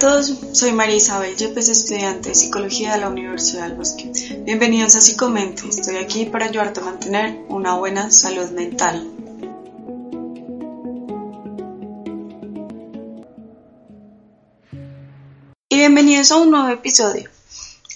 Hola a todos, soy María Isabel Yepes, estudiante de Psicología de la Universidad del Bosque. Bienvenidos a Psicomente, estoy aquí para ayudarte a mantener una buena salud mental. Y bienvenidos a un nuevo episodio.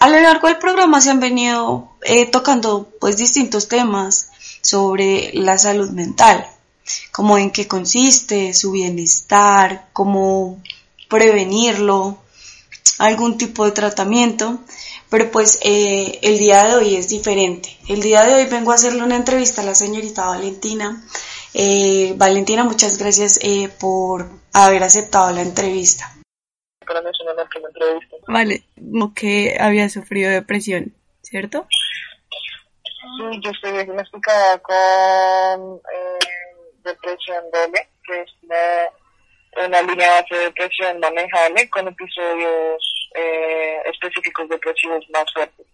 A lo largo del programa se han venido tocando distintos temas sobre la salud mental, como en qué consiste, su bienestar, cómo prevenirlo, algún tipo de tratamiento, pero el día de hoy es diferente. El día de hoy vengo a hacerle una entrevista a la señorita Valentina. Valentina, muchas gracias por haber aceptado la entrevista. Para mencionar la primera entrevista. Vale, como que había sufrido depresión, ¿cierto? Sí, yo estoy diagnosticada con depresión doble, que es una línea base de depresión manejable con episodios específicos depresivos más fuertes.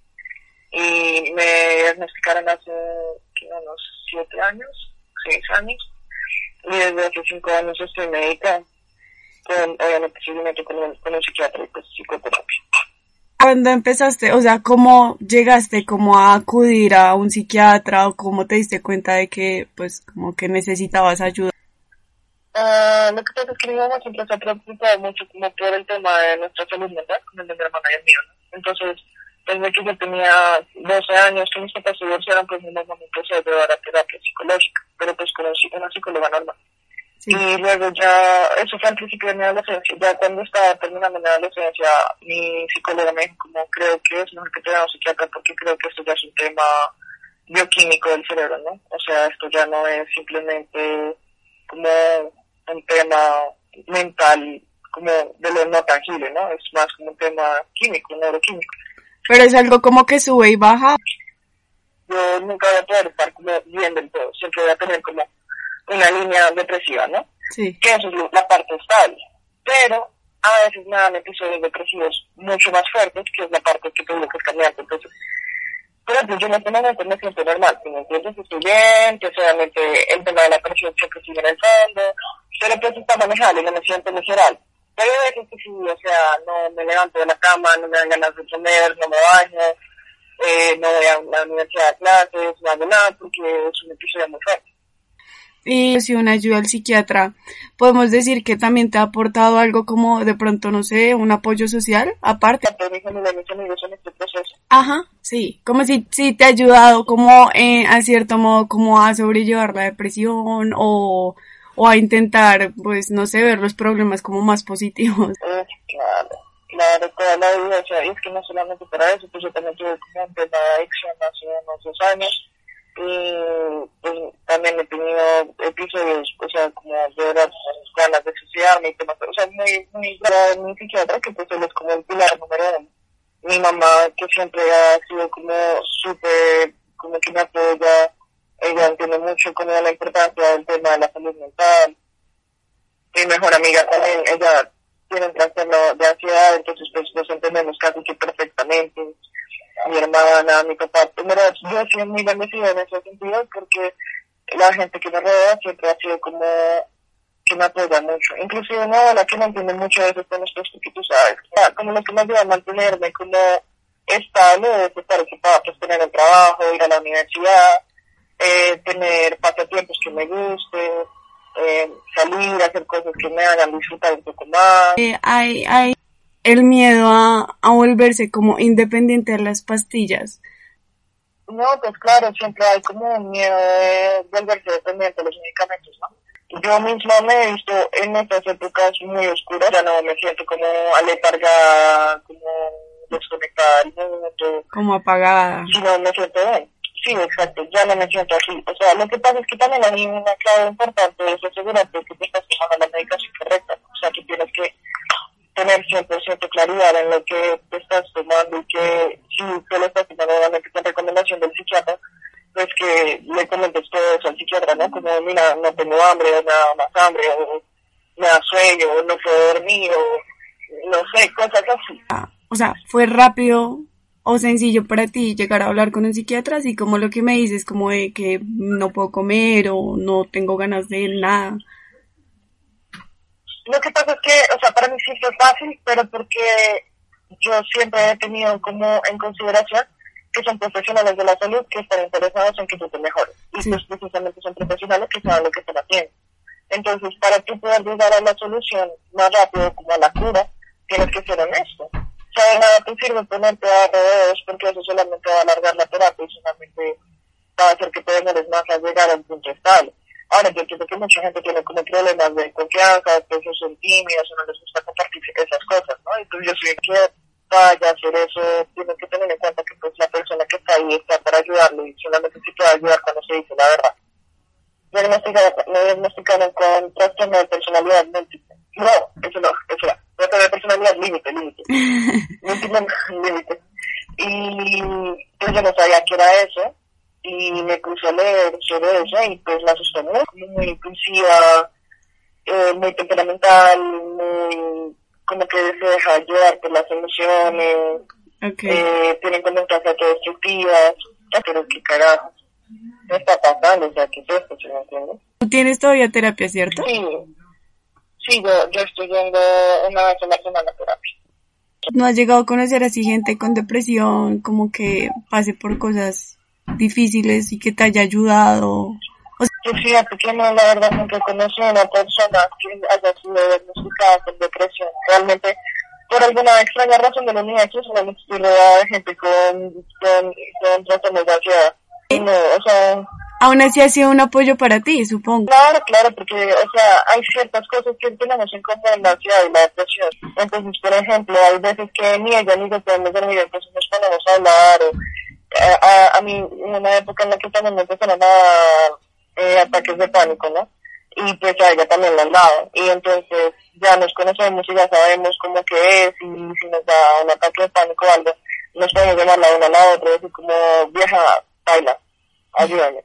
Y me diagnosticaron hace unos 6 años, y desde hace 5 años estoy medicada con un psiquiatra y psicoterapia. ¿Cuándo empezaste? O sea, ¿cómo llegaste a acudir a un psiquiatra o cómo te diste cuenta de que como que necesitabas ayuda? Lo que pasa es que mi mamá siempre se ha preocupado mucho por el tema de nuestra salud mental, como el de mi hermana y el mío, ¿no? Entonces, desde que yo tenía 12 años, que mis papás se divorciaron, mi mamá me empezó a llevar a terapia psicológica, pero con una psicóloga normal. Sí. Y luego ya, eso fue al principio de mi adolescencia, ya cuando estaba terminando mi adolescencia, mi psicóloga me dijo creo que es mejor que te vea un psiquiatra porque creo que esto ya es un tema bioquímico del cerebro, ¿no? O sea, esto ya no es simplemente un tema mental, como de lo no tangible, ¿no? Es más como un tema químico, neuroquímico. Pero es algo como que sube y baja. Yo nunca voy a poder estar bien del todo, siempre voy a tener una línea depresiva, ¿no? Sí. Que eso es la parte estable. Pero a veces me dan episodios depresivos mucho más fuertes, que es la parte que tengo que cambiar. Entonces, pero yo en este momento me siento normal, ¿me entiendes? Estoy bien, que solamente el tema de la presión siempre sigue en el fondo, pero está manejable, no me siento ligeral. Pero hay veces que sí, o sea, no me levanto de la cama, no me dan ganas de comer, no me baño, no voy a la universidad de clases, no hago nada, porque es un episodio muy fuerte. Y si una ayuda al psiquiatra, ¿podemos decir que también te ha aportado algo como, de pronto, no sé, un apoyo social, aparte? Ajá, sí, como si te ha ayudado como a cierto modo como a sobrellevar la depresión o a intentar, no sé, ver los problemas como más positivos. Claro, toda la vida, o sea, es que no solamente para eso, yo también tuve como un tema de adicción hace unos 2 años. Y también he tenido episodios, como de verdad, ganas de suicidarme y temas, muy, muy grave mi psiquiatra, que él es como el pilar número 1. Mi mamá, que siempre ha sido súper, que me apoya, ella entiende mucho la importancia del tema de la salud mental. Mi mejor amiga también, ella tiene un trastorno de ansiedad, entonces nos entendemos casi que perfectamente. Mi hermana, mi papá, yo soy muy bendecida en ese sentido porque la gente que me rodea siempre ha sido que me apoya mucho. Inclusive la que me entiende mucho a veces con los textos que tú sabes. Como lo que me ayuda a mantenerme estable, de estar ocupada, tener el trabajo, ir a la universidad, tener pasatiempos que me gusten, salir, hacer cosas que me hagan disfrutar un poco más. El miedo a volverse como independiente de las pastillas. No, pues claro, siempre hay un miedo de volverse dependiente de los medicamentos, ¿no? Yo misma me he visto en estas épocas muy oscuras, ya no me siento aletargada, desconectada del mundo. Como apagada. No, me siento bien. Sí, exacto, ya no me siento así. O sea, lo que pasa es que también hay una clave importante, es asegurarte que te estás tomando la medicación correcta. O sea, que tienes que tener 100% claridad en lo que te estás tomando, y que si tú lo estás tomando con recomendación del psiquiatra, pues que le comentes todo eso al psiquiatra, ¿no? Como, mira, no tengo hambre, o nada más hambre, o me da sueño, o no puedo dormir, o no sé, cosas así. Ah, o sea, fue rápido o sencillo para ti llegar a hablar con un psiquiatra, así como lo que me dices, como de que no puedo comer o no tengo ganas de nada. Lo que pasa es que, o sea, para mí sí fue fácil, pero porque yo siempre he tenido como en consideración que son profesionales de la salud que están interesados en que tú te mejores. Y sí, pues precisamente son profesionales que saben lo que están haciendo. Entonces, para tú poder llegar a la solución más rápido como a la cura, tienes que ser honesto. O sea, de nada te sirve ponerte a rodeos, porque eso solamente va a alargar la terapia y solamente va a hacer que te demores más a llegar a un punto estable. Ahora, yo creo que mucha gente tiene como problemas de confianza, que ellos son tímidos, no les gusta compartir esas cosas, ¿no? Entonces, yo soy inquieta, ya hacer eso, tienes que tener en cuenta que pues la persona que está ahí está para ayudarlo, y solamente si te va a ayudar cuando se dice la verdad. Me diagnosticaron con trastorno de personalidad múltiple. No, eso no, eso no. Trastorno de personalidad límite. Y pues yo no sabía qué era eso, y me puse a leer sobre eso, y pues la asusté mucho, muy impulsiva, muy temperamental, muy, como que se deja llevar por las emociones, okay. Tienen conductas autodestructivas, pero qué carajo, no está pasando, o sea, ¿qué es esto? ¿Sí me entiendes? ¿Tú tienes todavía terapia, cierto? Sí, yo estoy yendo una vez a la semana terapia. ¿No has llegado a conocer así gente con depresión, como que pase por cosas difíciles y que te haya ayudado? O sea, sí, fíjate que no, la verdad nunca conocí a una persona que haya sido diagnosticada con depresión. Realmente, por alguna extraña razón de la universidad, solamente estoy rodeada de gente con trastornos de ansiedad. No, o sea, aún así ha sido un apoyo para ti, supongo. Claro, porque, o sea, hay ciertas cosas que tenemos en contra de la ansiedad y la depresión. Entonces, por ejemplo, hay veces que ni ella ni yo podemos dormir, entonces nos ponemos a hablar. A mí, en una época en la que también me empezaron a ataques de pánico, ¿no? Y pues a ella también la han dado. Y entonces ya nos conocemos y ya sabemos cómo que es, y si nos da un ataque de pánico o algo, nos podemos llamar la una a la otra, así como vieja, baila, ayúdame.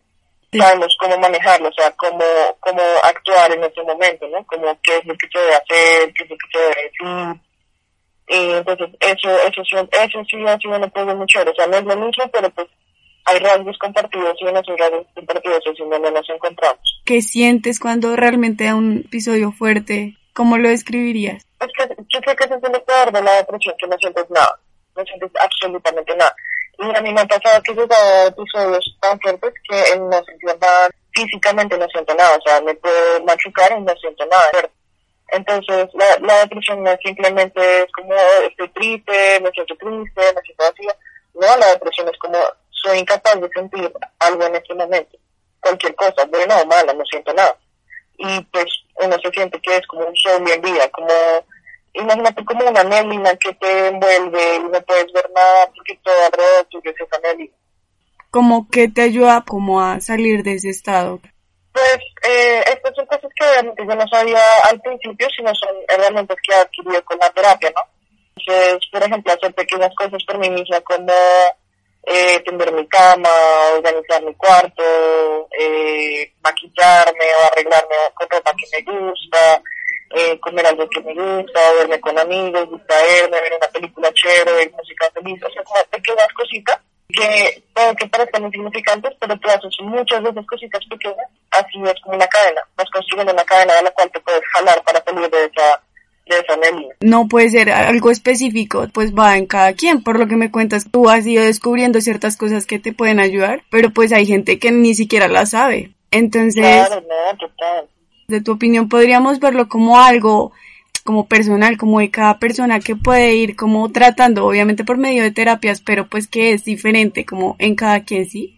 Sí. Sabemos cómo manejarlo, o sea, cómo actuar en ese momento, ¿no? Como qué es lo que se debe hacer, qué es lo que se debe decir. Y entonces, eso sí ha sido un apoyo muy chévere. O sea, no es lo mismo, pero pues hay rasgos compartidos, y en esos rasgos compartidos es donde nos encontramos. ¿Qué sientes cuando realmente da un episodio fuerte? ¿Cómo lo describirías? Es que yo creo que eso es lo peor de la depresión, que no sientes nada. No sientes absolutamente nada. Y a mí me ha pasado que yo he dado episodios tan fuertes que no siento nada, físicamente no siento nada, o sea, me puedo machucar y no siento nada. Entonces, la depresión no simplemente es como, estoy triste, me siento triste, me siento vacía. No, la depresión es como, soy incapaz de sentir algo en este momento. Cualquier cosa, buena o mala, no siento nada. Y pues, uno se siente que es como un zombie en vida, como... Imagínate como una neblina que te envuelve y no puedes ver nada porque todo alrededor tuyo es esa neblina. ¿Cómo que te ayuda como a salir de ese estado? Pues estas son cosas que yo no sabía al principio, sino son herramientas que he adquirido con la terapia, ¿no? Entonces, por ejemplo, hacer pequeñas cosas por mí misma, como tender mi cama, organizar mi cuarto, maquillarme o arreglarme con ropa que me gusta... comer algo que me gusta, verme con amigos, distraerme, ver una película chévere, ver música feliz, o sea, como pequeñas cositas que pueden que parezcan insignificantes, pero tú haces muchas de esas cositas pequeñas, así es como una cadena, vas construyendo una cadena de la cual te puedes jalar para salir de esa neblina. No puede ser algo específico, pues va en cada quien, por lo que me cuentas, tú has ido descubriendo ciertas cosas que te pueden ayudar, pero pues hay gente que ni siquiera la sabe, entonces... Claro, no, total. De tu opinión, podríamos verlo como algo como personal, como de cada persona que puede ir como tratando, obviamente por medio de terapias, pero pues que es diferente como en cada quien, ¿sí?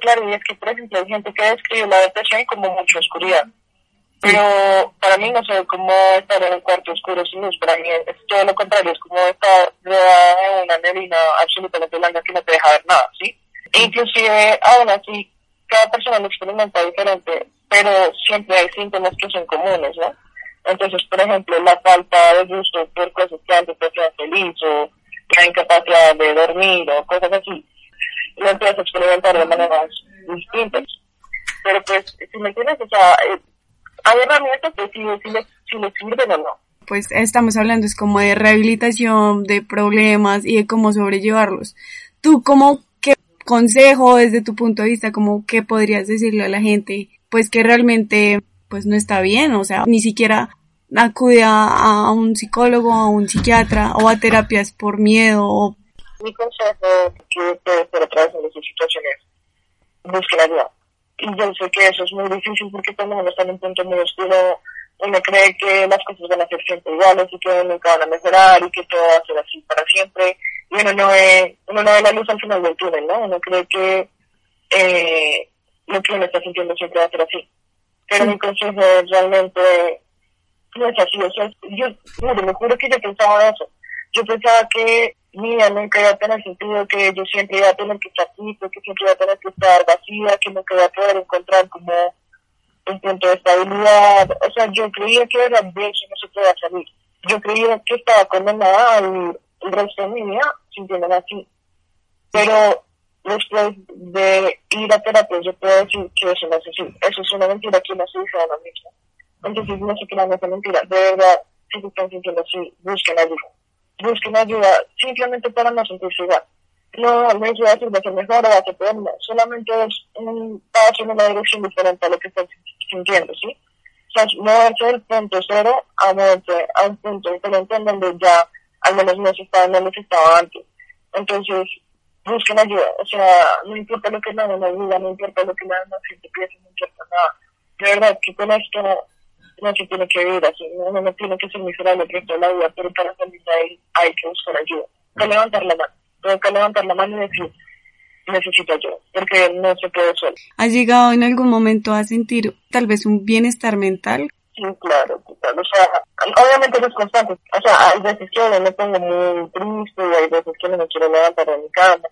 Claro, y es que por ejemplo hay gente que describe la depresión como mucha oscuridad, pero para mí no sé cómo estar en un cuarto oscuro sin luz, para mí es todo lo contrario, es como estar rodeada de una neblina absolutamente blanca que no te deja ver nada, ¿sí? Inclusive, aún así, cada persona lo experimenta diferente, pero siempre hay síntomas que son comunes, ¿no? Entonces, por ejemplo, la falta de gusto por cosas que antes te hacían feliz, o la incapacidad de dormir, o cosas así, lo empiezas a experimentar de maneras distintas. Pero pues, si me entiendes, o sea, hay herramientas que si le sirven o no. Pues estamos hablando, es como de rehabilitación, de problemas y de cómo sobrellevarlos. Tú, ¿cómo qué consejo desde tu punto de vista, como qué podrías decirle a la gente, pues que realmente pues no está bien, o sea, ni siquiera acude a un psicólogo, a un psiquiatra o a terapias por miedo? O... Mi consejo es que ustedes por atrás en las situaciones busquen ayuda. Y yo sé que eso es muy difícil porque cuando uno está en un punto muy oscuro, uno cree que las cosas van a ser siempre iguales y que nunca van a mejorar y que todo va a ser así para siempre. Y uno no ve la luz al final del túnel, ¿no? Uno cree que lo que uno está sintiendo siempre va a ser así. Pero mi consejo es realmente no es así. O sea, me juro que yo pensaba eso. Yo pensaba que mira, nunca iba a tener sentido, que yo siempre iba a tener que estar triste, que siempre iba a tener que estar vacía, que nunca iba a poder encontrar como un punto de estabilidad. O sea, yo creía que era de eso, no se podía salir. Yo creía que estaba condenada al resto de mi vida sintiéndome así. Pero después de ir a terapia, yo puedo decir que eso no es así. Eso es una mentira que uno se dice a uno mismo. Entonces, no se crean esa mentira. De verdad, si se están sintiendo así, busquen ayuda. Busquen ayuda simplemente para no sentirse igual. No es decir va a ser mejor o va a ser peor, no. Solamente es un paso en una dirección diferente a lo que están sintiendo, ¿sí? O sea, moverse del punto cero a un punto diferente en donde ya al menos no se estaba donde se estaba antes. Entonces, busquen ayuda. O sea, no importa lo que me hagan ayuda, no importa lo que me hagan, no importa nada. De verdad, que con esto no se tiene que vivir así, no tiene que ser miserable el resto de la vida, pero para salir de ahí hay que buscar ayuda. Hay que levantar la mano. Tengo que levantar la mano y decir, necesito ayuda, porque no se puede solo. ¿Has llegado en algún momento a sentir tal vez un bienestar mental? Sí, claro, total. O sea, obviamente eso es constante. O sea, hay veces que yo me pongo muy triste y hay veces que no me quiero levantar de mi cama.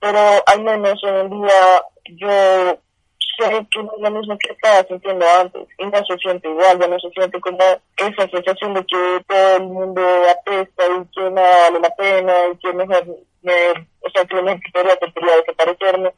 Pero al menos hoy en día yo sé que no es lo mismo que estaba sintiendo antes. Y no se siente igual, ya no se siente como esa sensación de que todo el mundo apesta y que no vale la pena y que mejor... o sea, que me quitaría la desaparecerme.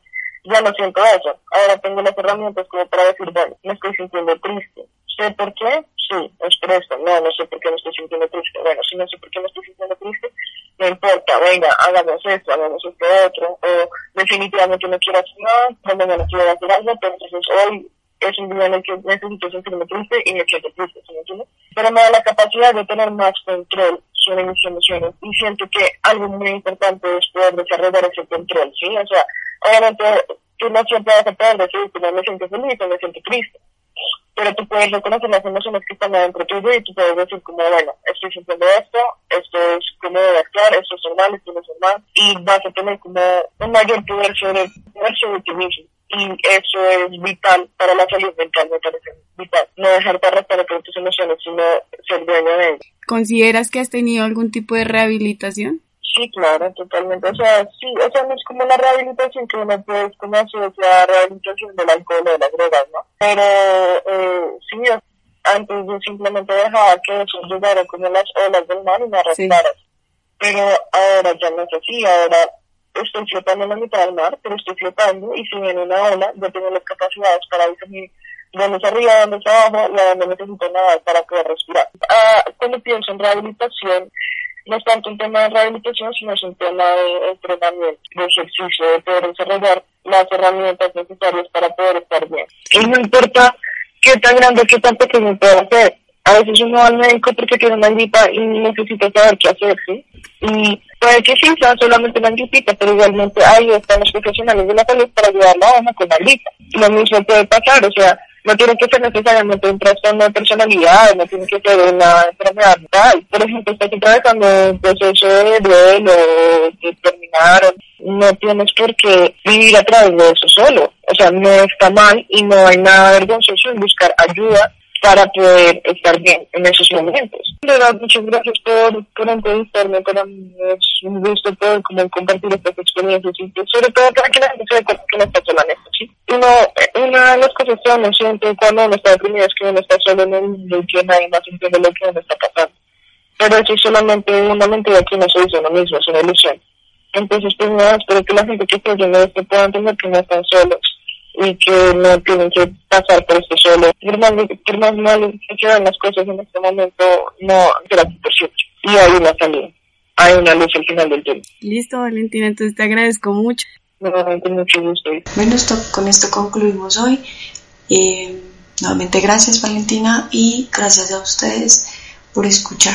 Ya no siento eso. Ahora tengo las herramientas como para decir, bueno, me estoy sintiendo triste. ¿Sé por qué? Sí, es por esto. No sé por qué me estoy sintiendo triste. Bueno, si no sé por qué me estoy sintiendo triste, no importa, venga, hagamos esto otro. O definitivamente no quiero hacer nada, mañana no quiero hacer algo, pero entonces hoy es un día en el que necesito sentirme triste y me siento triste, ¿sí me entiendes? Pero me da la capacidad de tener más control sobre mis emociones y siento que algo muy importante es poder desarrollar ese control, ¿sí? O sea, obviamente tú no siempre vas a poder decir que no me siento feliz o me siento triste, pero tú puedes reconocer las emociones que están adentro tuyo y tú puedes decir como, bueno, estoy sintiendo esto es cómo debo actuar, esto es normal, esto no es normal, y vas a tener como un mayor poder sobre ti mismo. Y eso es vital para la salud mental, me parece vital. No dejar de arrastrar con tus emociones, sino ser dueño de ellas. ¿Consideras que has tenido algún tipo de rehabilitación? Sí, claro, totalmente. O sea, sí, o sea, no es como una rehabilitación que uno puede conocer, o sea, rehabilitación del alcohol o de las drogas, ¿no? Pero sí, antes yo simplemente dejaba que eso llegara como las olas del mar y me arrastraras. Sí. Pero ahora ya no es así, ahora... Estoy flotando en la mitad del mar, pero estoy flotando y si viene una ola, yo tengo las capacidades para discernir dónde es arriba, dónde es abajo y a dónde necesito nadar para poder respirar. Cuando pienso en rehabilitación, no es tanto un tema de rehabilitación, sino es un tema de entrenamiento, de ejercicio, de poder desarrollar las herramientas necesarias para poder estar bien. Y no importa qué tan grande o qué tan pequeño pueda hacer. A veces uno va al médico porque tiene una gripa y necesita saber qué hacer, ¿sí? Y puede que sí, sea solamente una gripita, pero igualmente ahí están los profesionales de la salud para ayudarla a una con la gripa. Lo mismo puede pasar, o sea, no tiene que ser necesariamente un trastorno de personalidad, no tiene que ser una enfermedad mental. Por ejemplo, estás atravesando un proceso de duelo, de terminar, no tienes por qué vivir a través de eso solo. O sea, no está mal y no hay nada vergonzoso en buscar ayuda para poder estar bien en esos momentos. De verdad, muchas gracias por entrevistarme. Para mí es un gusto poder compartir estas experiencias, y sobre todo para que la gente se dé cuenta que no está sola en esto, ¿sí? Una de las cosas que uno siente cuando uno está deprimido es que uno está solo en el mundo y que nadie más entiende lo que uno está pasando. Pero eso es solamente una mentira que no se dice uno mismo, es una ilusión. Entonces, pues nada, espero que la gente que esté oyendo esto pueda entender que no están solos y que no tienen que pasar por esto solo. Por más mal que quedan las cosas en este momento, no será por siempre. Y hay una salida, hay una luz al final del túnel. Listo, Valentina, entonces te agradezco mucho. Nuevamente, mucho gusto. Bueno, con esto concluimos hoy. Nuevamente, gracias, Valentina, y gracias a ustedes por escuchar.